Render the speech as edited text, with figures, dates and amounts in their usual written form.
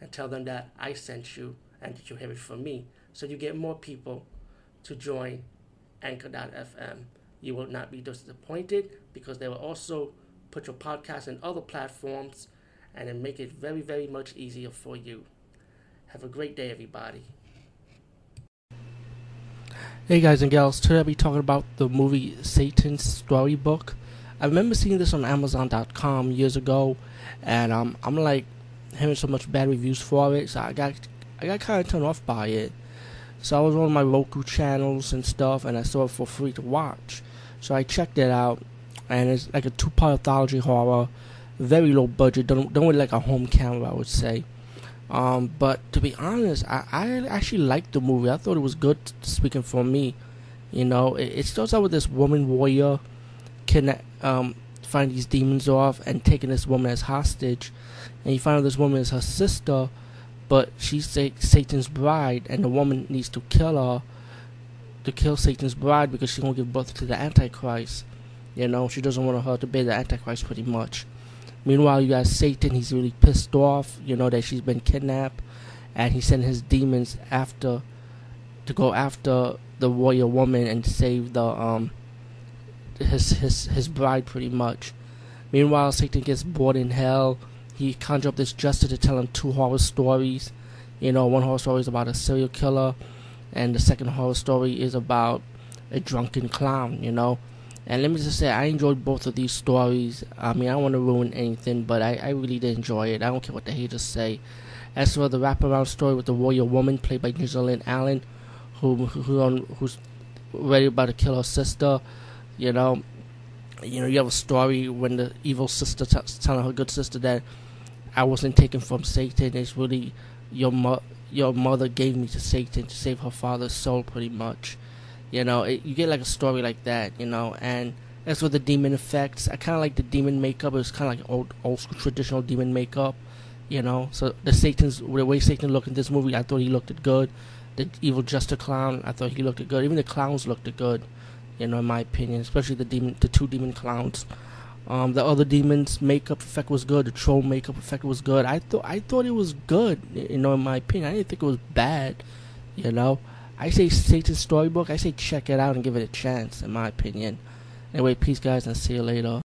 and tell them that I sent you and that you hear it from me. So you get more people to join Anchor.fm. You will not be disappointed because they will also put your podcast in other platforms and then make it very, very much easier for you. Have a great day, everybody. Hey guys and gals, today I'll be talking about the movie Satan's Storybook. I remember seeing this on Amazon.com years ago, and I'm like hearing so much bad reviews for it, so I got kind of turned off by it. So I was on my local channels and stuff, and I saw it for free to watch. So I checked it out, and it's like a two-part anthology horror, very low budget, don't really like a home camera, I would say. But to be honest, I actually liked the movie. I thought it was good, speaking for me. You know, it starts out with this woman warrior find these demons off and taking this woman as hostage, and you find out this woman is her sister, but she's Satan's bride, and the woman needs to kill her, to kill Satan's bride, because she's going to give birth to the Antichrist. You know, she doesn't want her to be the Antichrist, pretty much. Meanwhile, you got Satan. He's really pissed off, you know, that she's been kidnapped, and he sent his demons to go after the warrior woman and save the his bride, pretty much. Meanwhile, Satan gets bored in hell. He conjures up this jester to tell him two horror stories. You know, one horror story is about a serial killer, and the second horror story is about a drunken clown, you know. And let me just say, I enjoyed both of these stories. I mean, I don't want to ruin anything, but I really did enjoy it. I don't care what the haters say. As for the wraparound story with the warrior woman, played by Angelina Allen, who's ready about to kill her sister, you know, you have a story when the evil sister telling her good sister that I wasn't taken from Satan. It's really your mother gave me to Satan to save her father's soul, pretty much. You know, you get like a story like that, you know. And as for the demon effects, I kind of like the demon makeup. It was kind of like old school traditional demon makeup, you know. So the way Satan looked in this movie, I thought he looked good. The evil jester clown, I thought he looked good. Even the clowns looked good, you know, in my opinion, especially the two demon clowns. The other demon's makeup effect was good. The troll makeup effect was good. I thought it was good, you know, in my opinion. I didn't think it was bad, you know. I say Satan's Storybook. I say check it out and give it a chance, in my opinion. Anyway, peace, guys, and see you later.